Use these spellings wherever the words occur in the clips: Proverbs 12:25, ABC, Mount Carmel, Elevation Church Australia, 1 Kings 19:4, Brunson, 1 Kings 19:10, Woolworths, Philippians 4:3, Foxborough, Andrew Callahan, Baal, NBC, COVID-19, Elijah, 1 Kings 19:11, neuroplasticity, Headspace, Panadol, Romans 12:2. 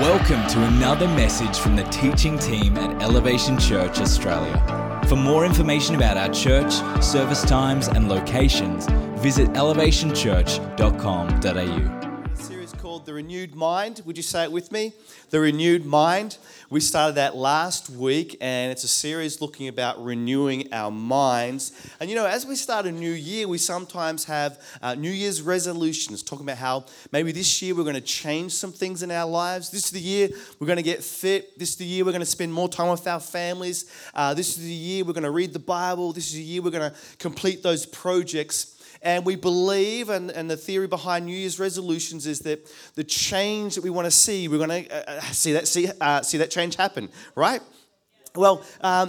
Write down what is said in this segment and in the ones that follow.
Welcome to another message from the teaching team at Elevation Church Australia. For more information about our church, service times and locations, visit elevationchurch.com.au. A series called The Renewed Mind. Would you say it with me? The Renewed Mind. We started that last week, and it's a series looking about renewing our minds. And you know, as we start a new year, we sometimes have New Year's resolutions, talking about how maybe this year we're going to change some things in our lives. This is the year we're going to get fit. This is the year we're going to spend more time with our families. This is the year we're going to read the Bible. This is the year we're going to complete those projects. And we believe, and the theory behind New Year's resolutions is that the change that we want to see, we're going to see that change happen, right? Well,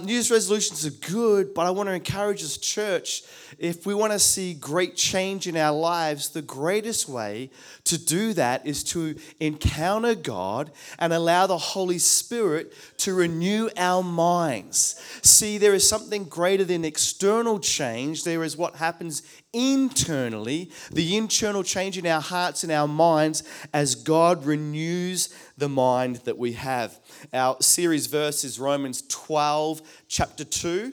New Year's resolutions are good, but I want to encourage as church, if we want to see great change in our lives, the greatest way to do that is to encounter God and allow the Holy Spirit to renew our minds. See, there is something greater than external change. There is what happens internally, the internal change in our hearts and our minds as God renews the mind that we have. Our series verse is Romans 12, chapter 12,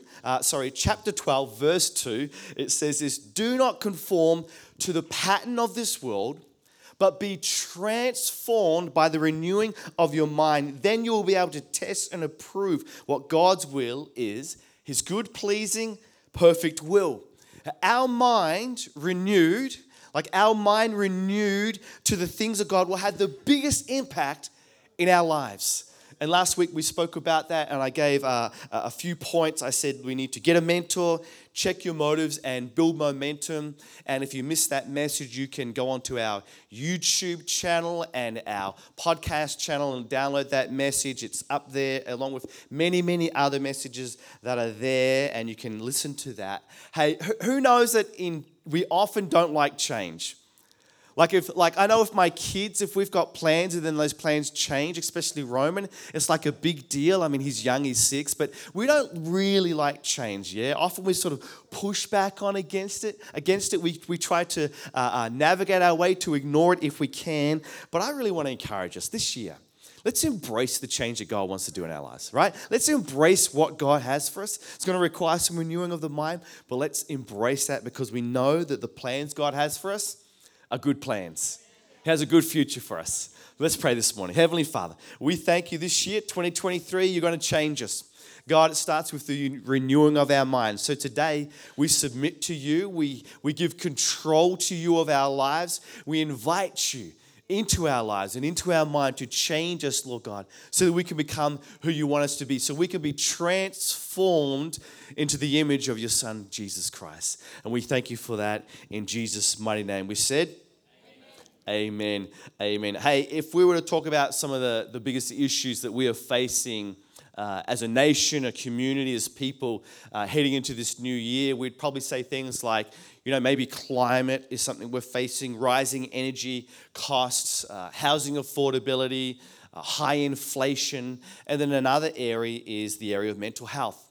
verse 2. It says this: "Do not conform to the pattern of this world, but be transformed by the renewing of your mind. Then you will be able to test and approve what God's will is, his good, pleasing, perfect will." Our mind renewed to the things of God will have the biggest impact in our lives. And last week we spoke about that, and I gave a few points. I said we need to get a mentor, check your motives, and build momentum. And if you missed that message, you can go onto our YouTube channel and our podcast channel and download that message. It's up there along with many, many other messages that are there, and you can listen to that. Hey, who knows that we often don't like change? I know if we've got plans and then those plans change, especially Roman, it's like a big deal. I mean, he's young, he's 6, but we don't really like change, yeah? Often we sort of push back against it. We try to navigate our way to ignore it if we can. But I really want to encourage us this year. Let's embrace the change that God wants to do in our lives, right? Let's embrace what God has for us. It's going to require some renewing of the mind, but let's embrace that because we know that the plans God has for us are good plans. He has a good future for us. Let's pray this morning. Heavenly Father, we thank you this year, 2023, you're going to change us. God, it starts with the renewing of our minds. So today, we submit to you. We give control to you of our lives. We invite you into our lives and into our mind to change us, Lord God, so that we can become who you want us to be, so we can be transformed into the image of your Son, Jesus Christ. And we thank you for that in Jesus' mighty name. We said, Amen. Amen. Hey, if we were to talk about some of the biggest issues that we are facing as a nation, a community, as people heading into this new year, we'd probably say things like, you know, maybe climate is something we're facing, rising energy costs, housing affordability, high inflation. And then another area is the area of mental health.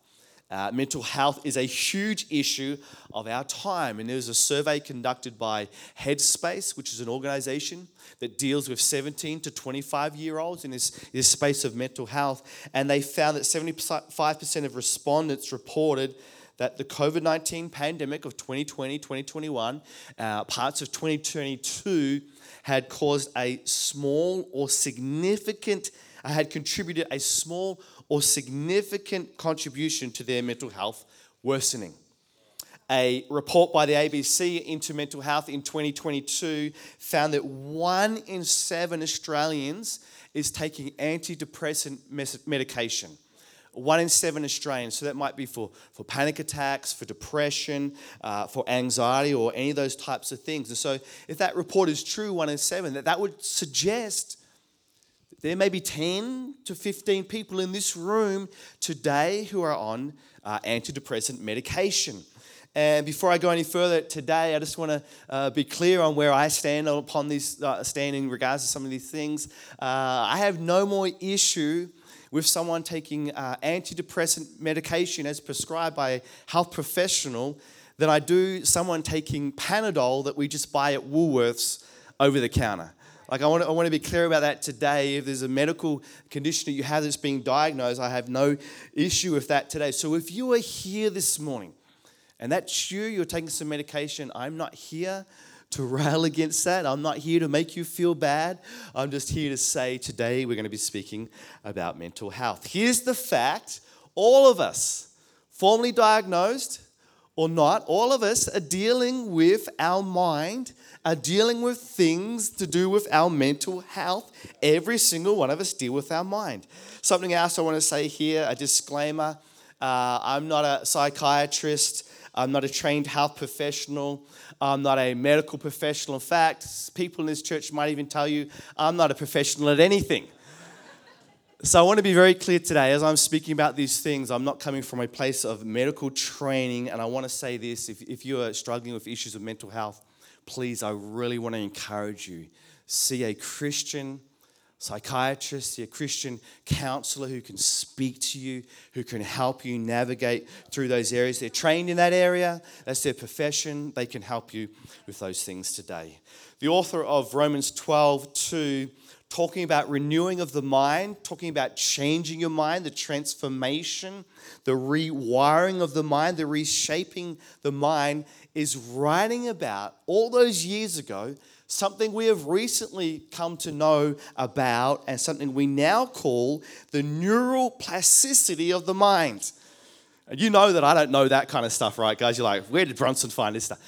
Mental health is a huge issue of our time. And there was a survey conducted by Headspace, which is an organization that deals with 17 to 25-year-olds in this space of mental health. And they found that 75% of respondents reported that the COVID-19 pandemic of 2020, 2021, parts of 2022 had contributed a small or significant contribution to their mental health worsening. A report by the ABC into mental health in 2022 found that 1 in 7 Australians is taking antidepressant medication. 1 in 7 Australians, so that might be for panic attacks, for depression, for anxiety, or any of those types of things. And so if that report is true, 1 in 7, that would suggest there may be 10 to 15 people in this room today who are on antidepressant medication. And before I go any further today, I just want to be clear on where I stand upon this stand in regards to some of these things. I have no more issue with someone taking antidepressant medication as prescribed by a health professional than I do someone taking Panadol that we just buy at Woolworths over the counter. Like I want to be clear about that today. If there's a medical condition that you have that's being diagnosed, I have no issue with that today. So if you are here this morning and that's you're taking some medication, I'm not here to rail against that. I'm not here to make you feel bad. I'm just here to say today we're going to be speaking about mental health. Here's the fact. All of us, formally diagnosed or not, all of us are dealing with our mind, are dealing with things to do with our mental health. Every single one of us deal with our mind. Something else I want to say here, a disclaimer. I'm not a psychiatrist. I'm not a trained health professional. I'm not a medical professional. In fact, people in this church might even tell you I'm not a professional at anything. So I want to be very clear today as I'm speaking about these things. I'm not coming from a place of medical training, and I want to say this. If you are struggling with issues of mental health, please, I really want to encourage you. See a Christian psychiatrist, see a Christian counselor who can speak to you, who can help you navigate through those areas. They're trained in that area. That's their profession. They can help you with those things today. The author of Romans 12:2, talking about renewing of the mind, talking about changing your mind, the transformation, the rewiring of the mind, the reshaping the mind, is writing about all those years ago, something we have recently come to know about and something we now call the neural plasticity of the mind. You know that I don't know that kind of stuff, right, guys? You're like, where did Brunson find this stuff?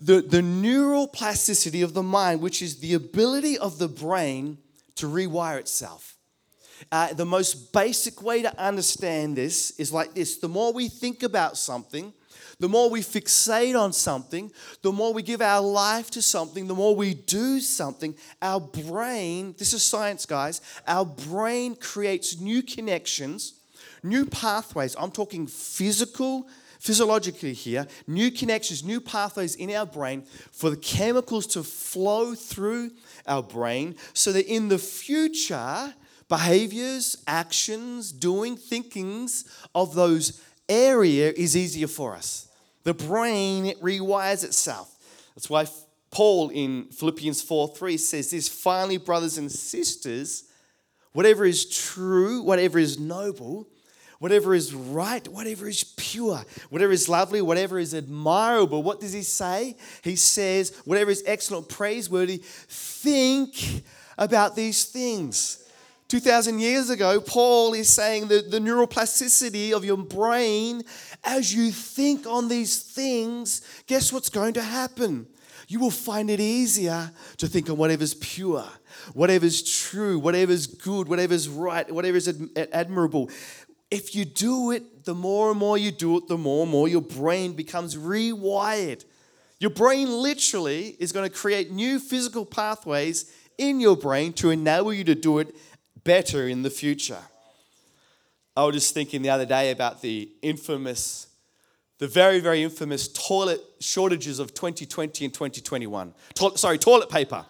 The neural plasticity of the mind, which is the ability of the brain to rewire itself. The most basic way to understand this is like this. The more we think about something, the more we fixate on something, the more we give our life to something, the more we do something, our brain, this is science, guys, our brain creates new connections, new pathways. I'm talking physiologically here, new connections, new pathways in our brain for the chemicals to flow through our brain so that in the future, behaviors, actions, doing, thinkings of those area is easier for us. The brain, it rewires itself. That's why Paul in Philippians 4:3 says this, finally, brothers and sisters, whatever is true, whatever is noble, whatever is right, whatever is pure, whatever is lovely, whatever is admirable. What does he say? He says, whatever is excellent, praiseworthy, think about these things. 2,000 years ago, Paul is saying that the neuroplasticity of your brain, as you think on these things, guess what's going to happen? You will find it easier to think on whatever's pure, whatever's true, whatever's good, whatever's right, whatever's admirable. If you do it, the more and more you do it, the more and more your brain becomes rewired. Your brain literally is going to create new physical pathways in your brain to enable you to do it better in the future. I was just thinking the other day about the very, very infamous toilet shortages of 2020 and 2021. Toilet paper.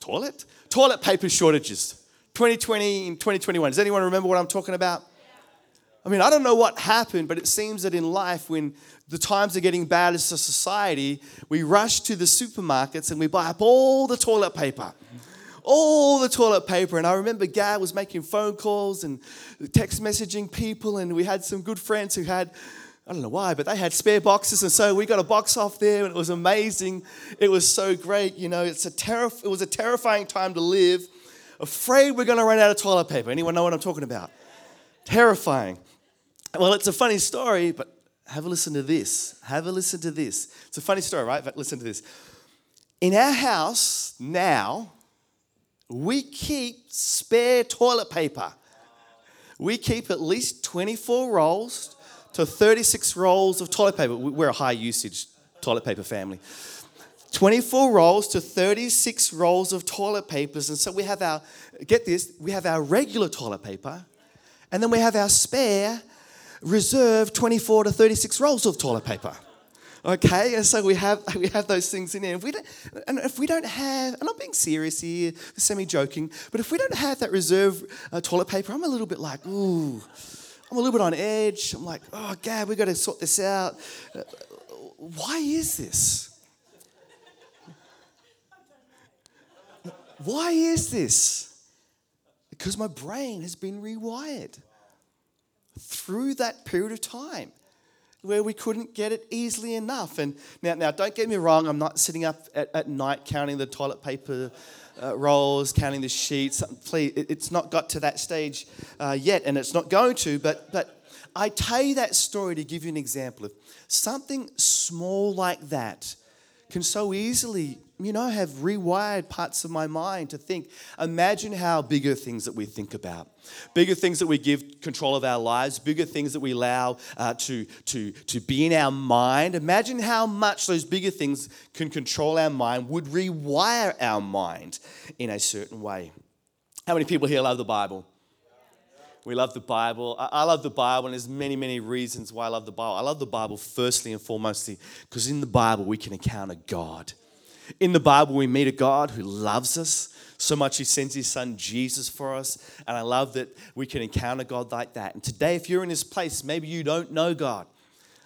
Toilet paper shortages. 2020 and 2021. Does anyone remember what I'm talking about? I mean, I don't know what happened, but it seems that in life, when the times are getting bad as a society, we rush to the supermarkets and we buy up all the toilet paper. And I remember Gab was making phone calls and text messaging people, and we had some good friends who had, I don't know why, but they had spare boxes, and so we got a box off there, and it was amazing. It was so great, you know. It was a terrifying time to live, afraid we're going to run out of toilet paper. Anyone know what I'm talking about? Terrifying. Well, it's a funny story, but have a listen to this. It's a funny story, right? But listen to this. In our house now, we keep spare toilet paper. We keep at least 24 rolls to 36 rolls of toilet paper. We're a high usage toilet paper family. 24 rolls to 36 rolls of toilet papers. And so we have our regular toilet paper, and then we have our spare reserve 24 to 36 rolls of toilet paper. Okay, and so we have those things in there. If we don't have, I'm not being serious here, semi-joking, but if we don't have that reserve toilet paper, I'm a little bit like, ooh, I'm a little bit on edge. I'm like, oh, Gab, we've got to sort this out. Why is this? Why is this? Because my brain has been rewired through that period of time where we couldn't get it easily enough. And now, don't get me wrong, I'm not sitting up at night counting the toilet paper rolls, counting the sheets. Please, it's not got to that stage yet, and it's not going to, but I tell you that story to give you an example of something small like that can so easily, have rewired parts of my mind to think. Imagine how bigger things that we think about, bigger things that we give control of our lives, bigger things that we allow to be in our mind. Imagine how much those bigger things can control our mind, would rewire our mind in a certain way. How many people here love the Bible? We love the Bible. I love the Bible, and there's many, many reasons why I love the Bible. I love the Bible firstly and foremostly because in the Bible we can encounter God. In the Bible we meet a God who loves us so much he sends his son Jesus for us, and I love that we can encounter God like that. And today if you're in this place, maybe you don't know God,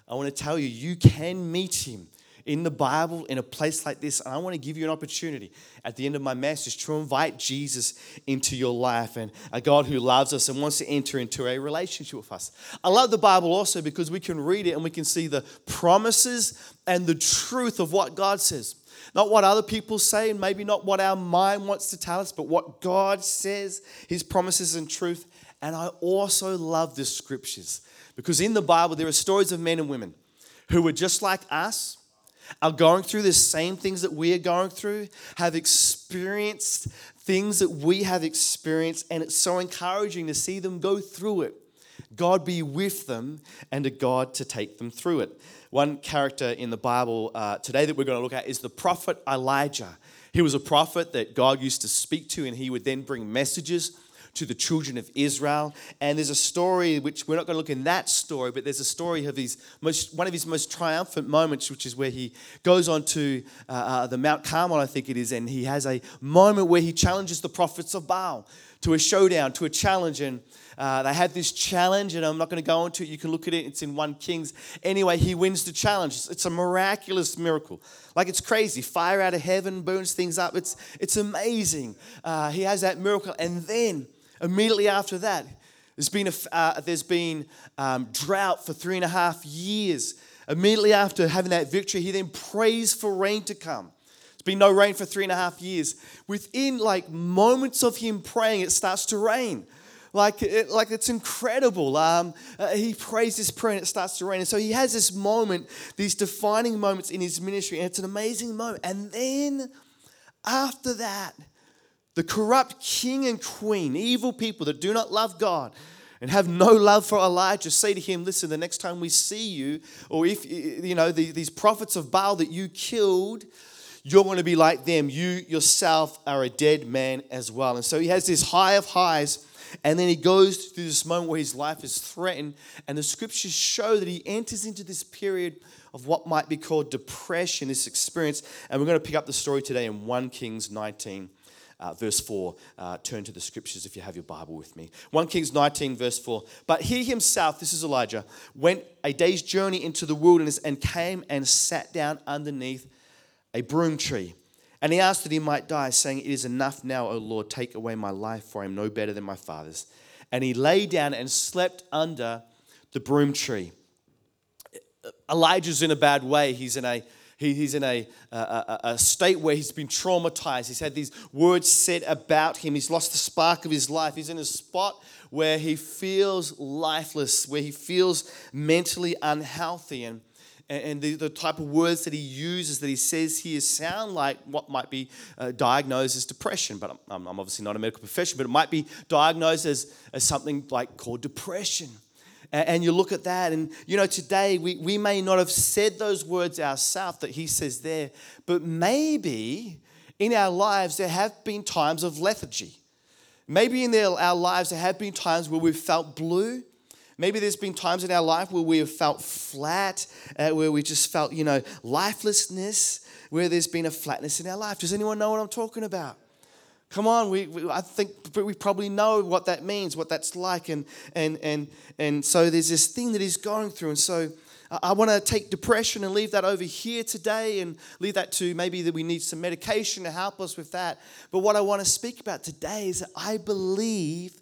I want to tell you, you can meet him in the Bible, in a place like this, and I want to give you an opportunity at the end of my message to invite Jesus into your life, and a God who loves us and wants to enter into a relationship with us. I love the Bible also because we can read it and we can see the promises and the truth of what God says. Not what other people say, and maybe not what our mind wants to tell us, but what God says, his promises and truth. And I also love the scriptures because in the Bible there are stories of men and women who were just like us, are going through the same things that we are going through, have experienced things that we have experienced, and it's so encouraging to see them go through it. God be with them and a God to take them through it. One character in the Bible today that we're going to look at is the prophet Elijah. He was a prophet that God used to speak to, and he would then bring messages to the children of Israel. And there's a story, which we're not going to look in that story, but there's a story of one of his most triumphant moments, which is where he goes on to the Mount Carmel, I think it is, and he has a moment where he challenges the prophets of Baal to a showdown, to a challenge, and they have this challenge, and I'm not going to go into it. You can look at it. It's in 1 Kings. Anyway, he wins the challenge. It's a miraculous miracle. Like, it's crazy. Fire out of heaven burns things up. It's amazing. He has that miracle, and then immediately after that, there's been drought for 3.5 years. Immediately after having that victory, he then prays for rain to come. There's been no rain for 3.5 years. Within moments of him praying, it starts to rain. It's incredible. He prays this prayer and it starts to rain. And so he has this moment, these defining moments in his ministry, and it's an amazing moment. And then after that, the corrupt king and queen, evil people that do not love God and have no love for Elijah, say to him, listen, the next time we see you, or if, these prophets of Baal that you killed, you're going to be like them. You yourself are a dead man as well. And so he has this high of highs, and then he goes through this moment where his life is threatened, and the scriptures show that he enters into this period of what might be called depression, this experience. And we're going to pick up the story today in 1 Kings 19. Verse 4, turn to the scriptures if you have your Bible with me. 1 Kings 19, verse 4. But he himself, this is Elijah, went a day's journey into the wilderness and came and sat down underneath a broom tree. And he asked that he might die, saying, it is enough now, O Lord, take away my life, for I am no better than my father's. And he lay down and slept under the broom tree. Elijah's in a bad way. He's in a state where he's been traumatized. He's had these words said about him. He's lost the spark of his life. He's in a spot where he feels lifeless, where he feels mentally unhealthy. And the type of words that he uses, that he says here, sound like what might be diagnosed as depression. But I'm obviously not a medical professional, but it might be diagnosed as something called depression. And you look at that, and today we may not have said those words ourselves that he says there, but maybe in our lives there have been times of lethargy. Maybe in our lives there have been times where we've felt blue. Maybe there's been times in our life where we have felt flat, where we just felt, lifelessness, where there's been a flatness in our life. Does anyone know what I'm talking about? Come on, I think we probably know what that means, what that's like, and so there's this thing that he's going through, and so I want to take depression and leave that over here today and leave that to maybe that we need some medication to help us with that. But what I want to speak about today is that I believe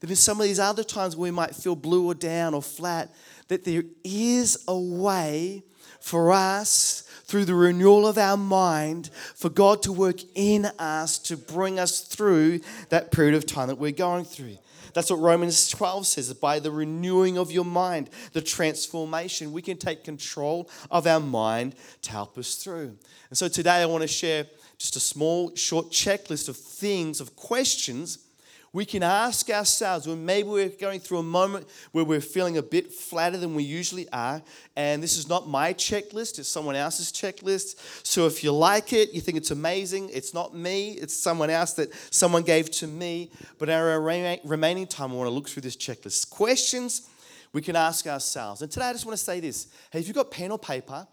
that in some of these other times where we might feel blue or down or flat, that there is a way for us through the renewal of our mind, for God to work in us to bring us through that period of time that we're going through. That's what Romans 12 says, that by the renewing of your mind, the transformation, we can take control of our mind to help us through. And so today I want to share just a small, short checklist of things, of questions we can ask ourselves when maybe we're going through a moment where we're feeling a bit flatter than we usually are. And this is not my checklist, it's someone else's checklist. So if you like it, you think it's amazing, it's not me, it's someone else that someone gave to me. But in our remaining time, I want to look through this checklist. Questions we can ask ourselves. And today I just want to say this. Hey, if you've got pen or paper,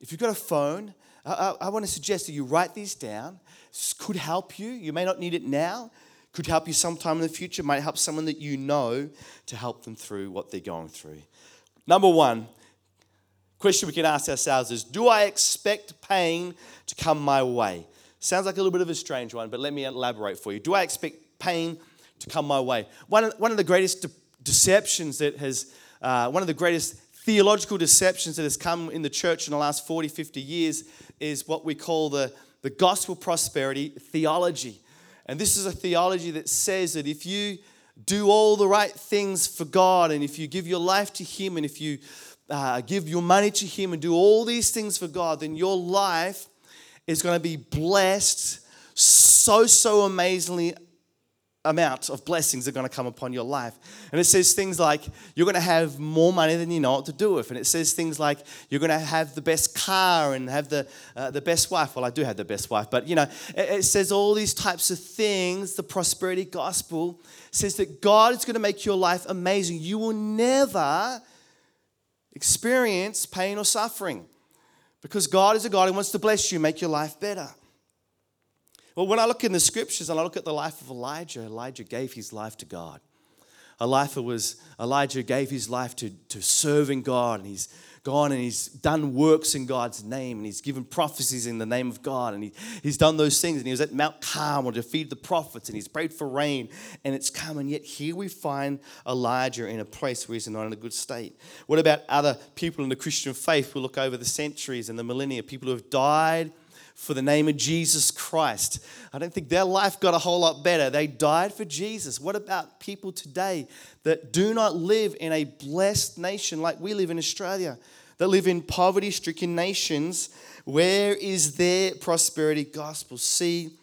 if you've got a phone, I want to suggest that you write these down. This could help you. You may not need it now. Could help you sometime in the future, might help someone that you know to help them through what they're going through. Number one question we can ask ourselves is, do I expect pain to come my way? Sounds like a little bit of a strange one, but let me elaborate for you. Do I expect pain to come my way? One of the greatest deceptions that has, one of the greatest theological deceptions that has come in the church in the last 40, 50 years is what we call the gospel prosperity theology. And this is a theology that says that if you do all the right things for God, and if you give your life to Him, and if you give your money to Him and do all these things for God, then your life is going to be blessed. So amazingly amount of blessings are going to come upon your life. And it says things like, you're going to have more money than you know what to do with. And it says things like, you're going to have the best car and have the best wife. Well, I do have the best wife, but you know, it says all these types of things. The prosperity gospel says that God is going to make your life amazing. You will never experience pain or suffering because God is a God who wants to bless you, make your life better. Well, when I look in the scriptures and I look at the life of Elijah, Elijah gave his life to God. Elijah gave his life to serving God, and he's gone and he's done works in God's name, and he's given prophecies in the name of God, and he's done those things, and he was at Mount Carmel to feed the prophets, and he's prayed for rain, and it's come, and yet here we find Elijah in a place where he's not in a good state. What about other people in the Christian faith? We'll look over the centuries and the millennia, people who have died for the name of Jesus Christ. I don't think their life got a whole lot better. They died for Jesus. What about people today that do not live in a blessed nation like we live in Australia, that live in poverty-stricken nations? Where is their prosperity gospel? See,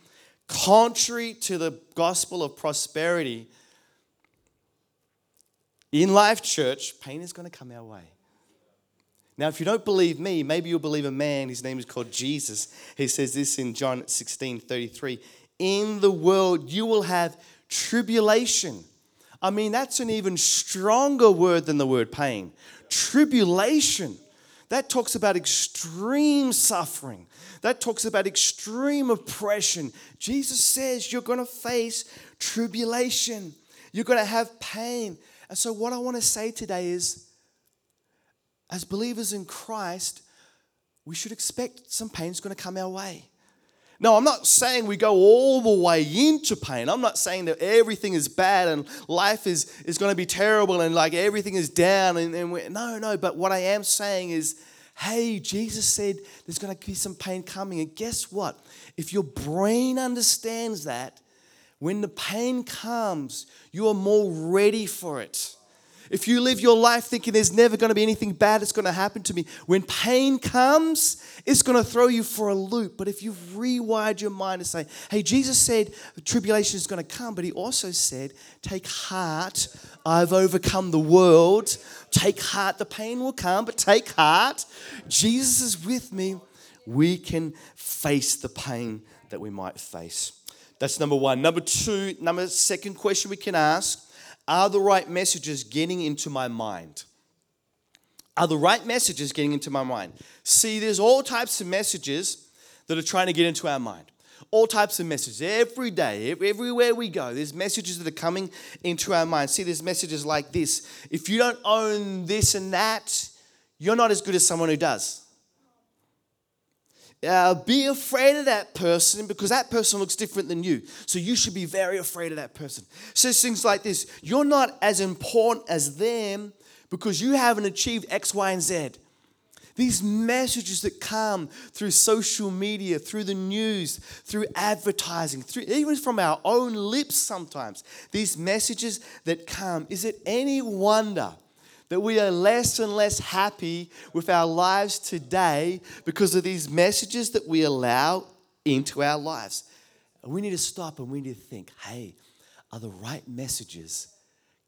contrary to the gospel of prosperity, in Life Church, pain is going to come our way. Now, if you don't believe me, maybe you'll believe a man. His name is called Jesus. He says this in John 16:33. In the world, you will have tribulation. I mean, that's an even stronger word than the word pain. Tribulation. That talks about extreme suffering. That talks about extreme oppression. Jesus says you're going to face tribulation. You're going to have pain. And so what I want to say today is, as believers in Christ, we should expect some pain's going to come our way. Now, I'm not saying we go all the way into pain. I'm not saying that everything is bad and life is going to be terrible and like everything is down. No. But what I am saying is, hey, Jesus said there's going to be some pain coming. And guess what? If your brain understands that, when the pain comes, you are more ready for it. If you live your life thinking there's never going to be anything bad that's going to happen to me, when pain comes, it's going to throw you for a loop. But if you've rewired your mind to say, hey, Jesus said tribulation is going to come, but he also said, take heart, I've overcome the world. Take heart, the pain will come, but take heart. Jesus is with me. We can face the pain that we might face. That's number one. Second question we can ask, are the right messages getting into my mind? Are the right messages getting into my mind? See, there's all types of messages that are trying to get into our mind. All types of messages. Every day, everywhere we go, there's messages that are coming into our mind. See, there's messages like this. If you don't own this and that, you're not as good as someone who does. Be afraid of that person because that person looks different than you. So you should be very afraid of that person. Says things like this: you're not as important as them because you haven't achieved X, Y, and Z. These messages that come through social media, through the news, through advertising, through even from our own lips sometimes, these messages that come, is it any wonder that we are less and less happy with our lives today because of these messages that we allow into our lives? And we need to stop and we need to think, hey, are the right messages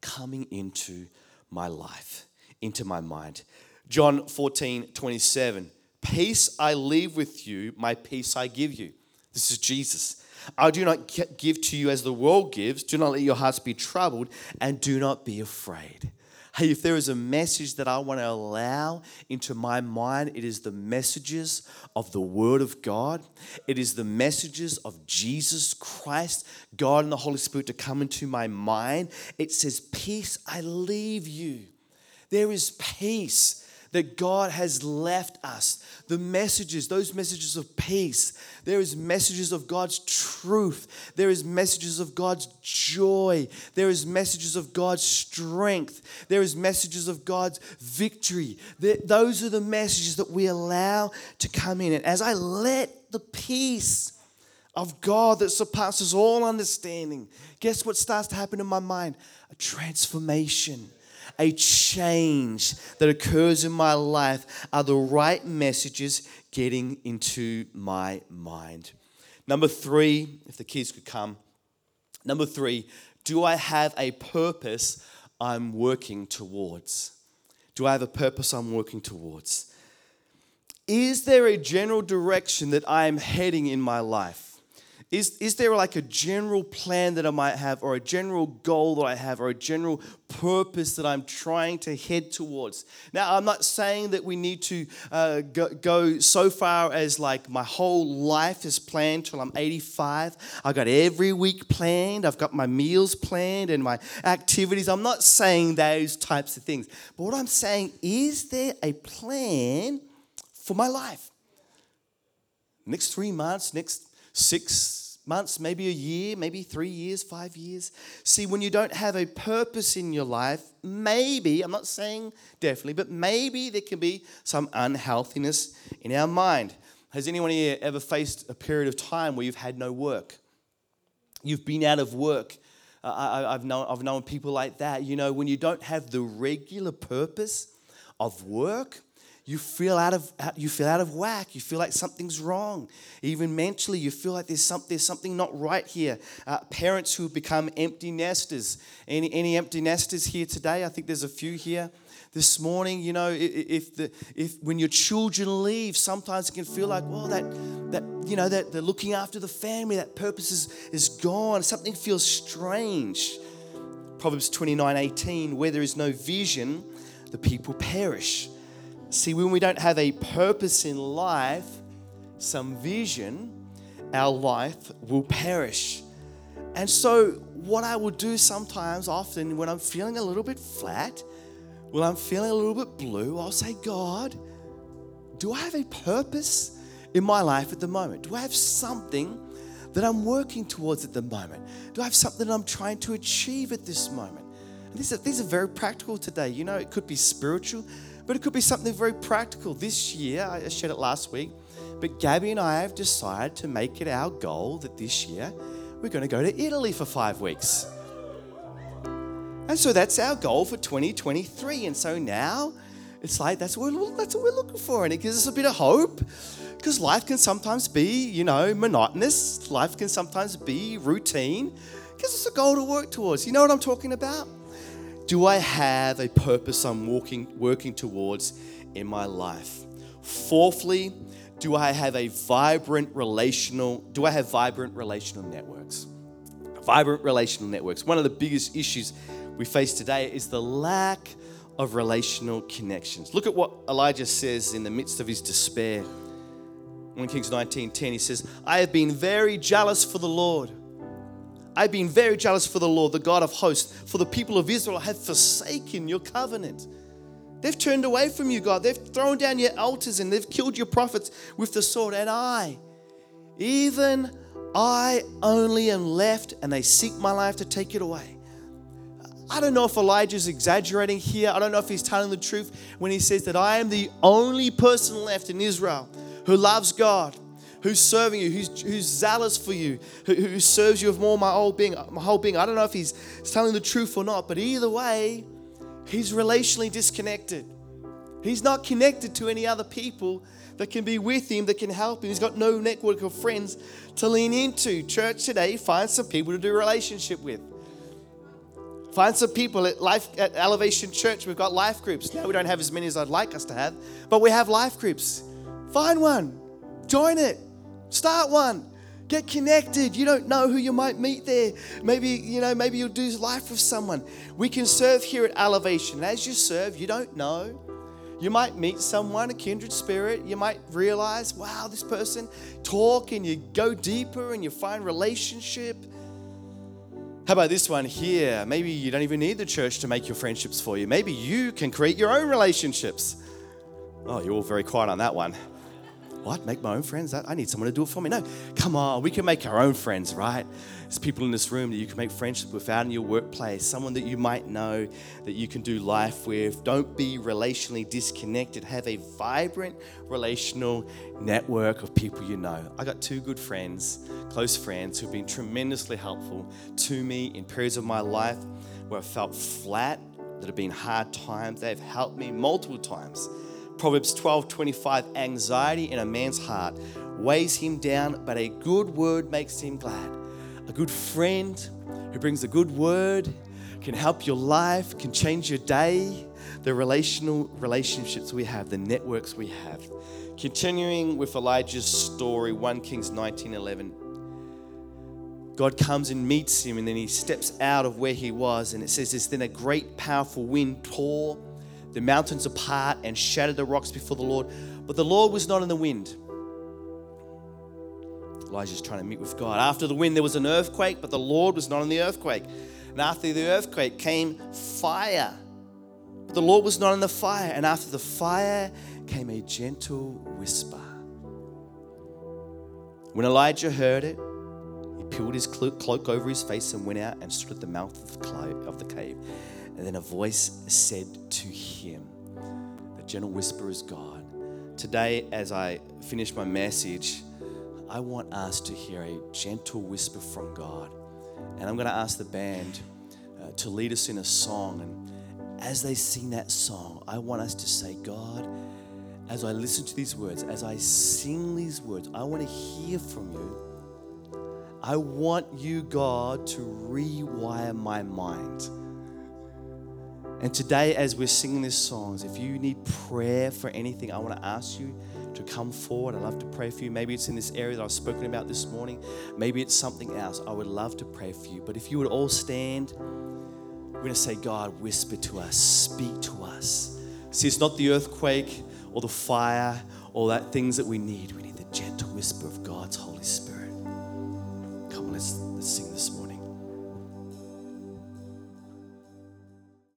coming into my life, into my mind? John 14:27, peace I leave with you, my peace I give you. This is Jesus. I do not give to you as the world gives. Do not let your hearts be troubled and do not be afraid. Hey, if there is a message that I want to allow into my mind, it is the messages of the Word of God. It is the messages of Jesus Christ, God and the Holy Spirit to come into my mind. It says, peace I leave you. There is peace that God has left us. The messages, those messages of peace. There is messages of God's truth. There is messages of God's joy. There is messages of God's strength. There is messages of God's victory. Those are the messages that we allow to come in. And as I let the peace of God that surpasses all understanding, guess what starts to happen in my mind? A transformation. A change that occurs in my life. Are the right messages getting into my mind? Number three, if the kids could come. Number three, do I have a purpose I'm working towards? Do I have a purpose I'm working towards? Is there a general direction that I am heading in my life? Is there like a general plan that I might have, or a general goal that I have, or a general purpose that I'm trying to head towards? Now, I'm not saying that we need to go so far as like my whole life is planned till I'm 85. I've got every week planned. I've got my meals planned and my activities. I'm not saying those types of things. But what I'm saying, is there a plan for my life? Next 3 months, next 6 months, maybe a year, maybe 3 years, 5 years. See, when you don't have a purpose in your life, maybe, I'm not saying definitely, but maybe there can be some unhealthiness in our mind. Has anyone here ever faced a period of time where you've had no work? You've been out of work. I've known people like that. You know, when you don't have the regular purpose of work, You feel out of whack. You feel like something's wrong. Even mentally, you feel like there's something not right here. Parents who become empty nesters. Any empty nesters here today? I think there's a few here this morning. You know, if when your children leave, sometimes it can feel like, well, that they're looking after the family. That purpose is gone. Something feels strange. Proverbs 29:18, where there is no vision, the people perish. See, when we don't have a purpose in life, some vision, our life will perish. And so what I will do sometimes, often when I'm feeling a little bit flat, when I'm feeling a little bit blue, I'll say, God, do I have a purpose in my life at the moment? Do I have something that I'm working towards at the moment? Do I have something that I'm trying to achieve at this moment? And these are very practical today. You know, it could be spiritual, but it could be something very practical. This year, I shared it last week, but Gabby and I have decided to make it our goal that this year we're going to go to Italy for 5 weeks. And so that's our goal for 2023. And so now it's like that's what we're looking for. And it gives us a bit of hope because life can sometimes be, you know, monotonous. Life can sometimes be routine. It gives us a goal to work towards. You know what I'm talking about? Do I have a purpose I'm working towards in my life? Fourthly, do I have vibrant relational networks? Vibrant relational networks. One of the biggest issues we face today is the lack of relational connections. Look at what Elijah says in the midst of his despair. 1 Kings 19:10, he says, I have been very jealous for the Lord. I've been very jealous for the Lord, the God of hosts, for the people of Israel have forsaken your covenant. They've turned away from you, God. They've thrown down your altars and they've killed your prophets with the sword. And I only am left, and they seek my life to take it away. I don't know if Elijah's exaggerating here. I don't know if he's telling the truth when he says that I am the only person left in Israel who loves God, who's serving you, who's zealous for you, who serves you with more my whole being. I don't know if he's telling the truth or not, but either way, he's relationally disconnected. He's not connected to any other people that can be with him, that can help him. He's got no network of friends to lean into. Church today, find some people to do relationship with. Find some people at Elevation Church. We've got life groups. Now we don't have as many as I'd like us to have, but we have life groups. Find one. Join it. Start one. Get connected. You don't know who you might meet there. Maybe you'll do life with someone. We can serve here at Elevation. As you serve, you don't know. You might meet someone, a kindred spirit. You might realize, wow, this person, talk, and you go deeper and you find relationship. How about this one here? Maybe you don't even need the church to make your friendships for you. Maybe you can create your own relationships. Oh, you're all very quiet on that one. What? Make my own friends? I need someone to do it for me. No, come on. We can make our own friends, right? There's people in this room that you can make friendships with out in your workplace. Someone that you might know that you can do life with. Don't be relationally disconnected. Have a vibrant relational network of people you know. I got two good friends, close friends, who've been tremendously helpful to me in periods of my life where I felt flat, that have been hard times. They've helped me multiple times. Proverbs 12:25, anxiety in a man's heart weighs him down, but a good word makes him glad. A good friend who brings a good word can help your life, can change your day. The relationships we have, the networks we have. Continuing with Elijah's story, 1 Kings 19:11. God comes and meets him, and then he steps out of where he was, and it says this, then a great powerful wind tore the mountains apart and shattered the rocks before the Lord. But the Lord was not in the wind. Elijah's trying to meet with God. After the wind, there was an earthquake, but the Lord was not in the earthquake. And after the earthquake came fire, but the Lord was not in the fire. And after the fire came a gentle whisper. When Elijah heard it, he peeled his cloak over his face and went out and stood at the mouth of the cave. And then a voice said to him, the gentle whisper is God. Today, as I finish my message, I want us to hear a gentle whisper from God. And I'm going to ask the band to lead us in a song. And as they sing that song, I want us to say, God, as I listen to these words, as I sing these words, I want to hear from you. I want you, God, to rewire my mind. And today, as we're singing these songs, if you need prayer for anything, I want to ask you to come forward. I'd love to pray for you. Maybe it's in this area that I've spoken about this morning. Maybe it's something else. I would love to pray for you. But if you would all stand, we're going to say, God, whisper to us, speak to us. See, it's not the earthquake or the fire or that things that we need. We need the gentle whisper of God's Holy Spirit. Come on, let's sing this morning.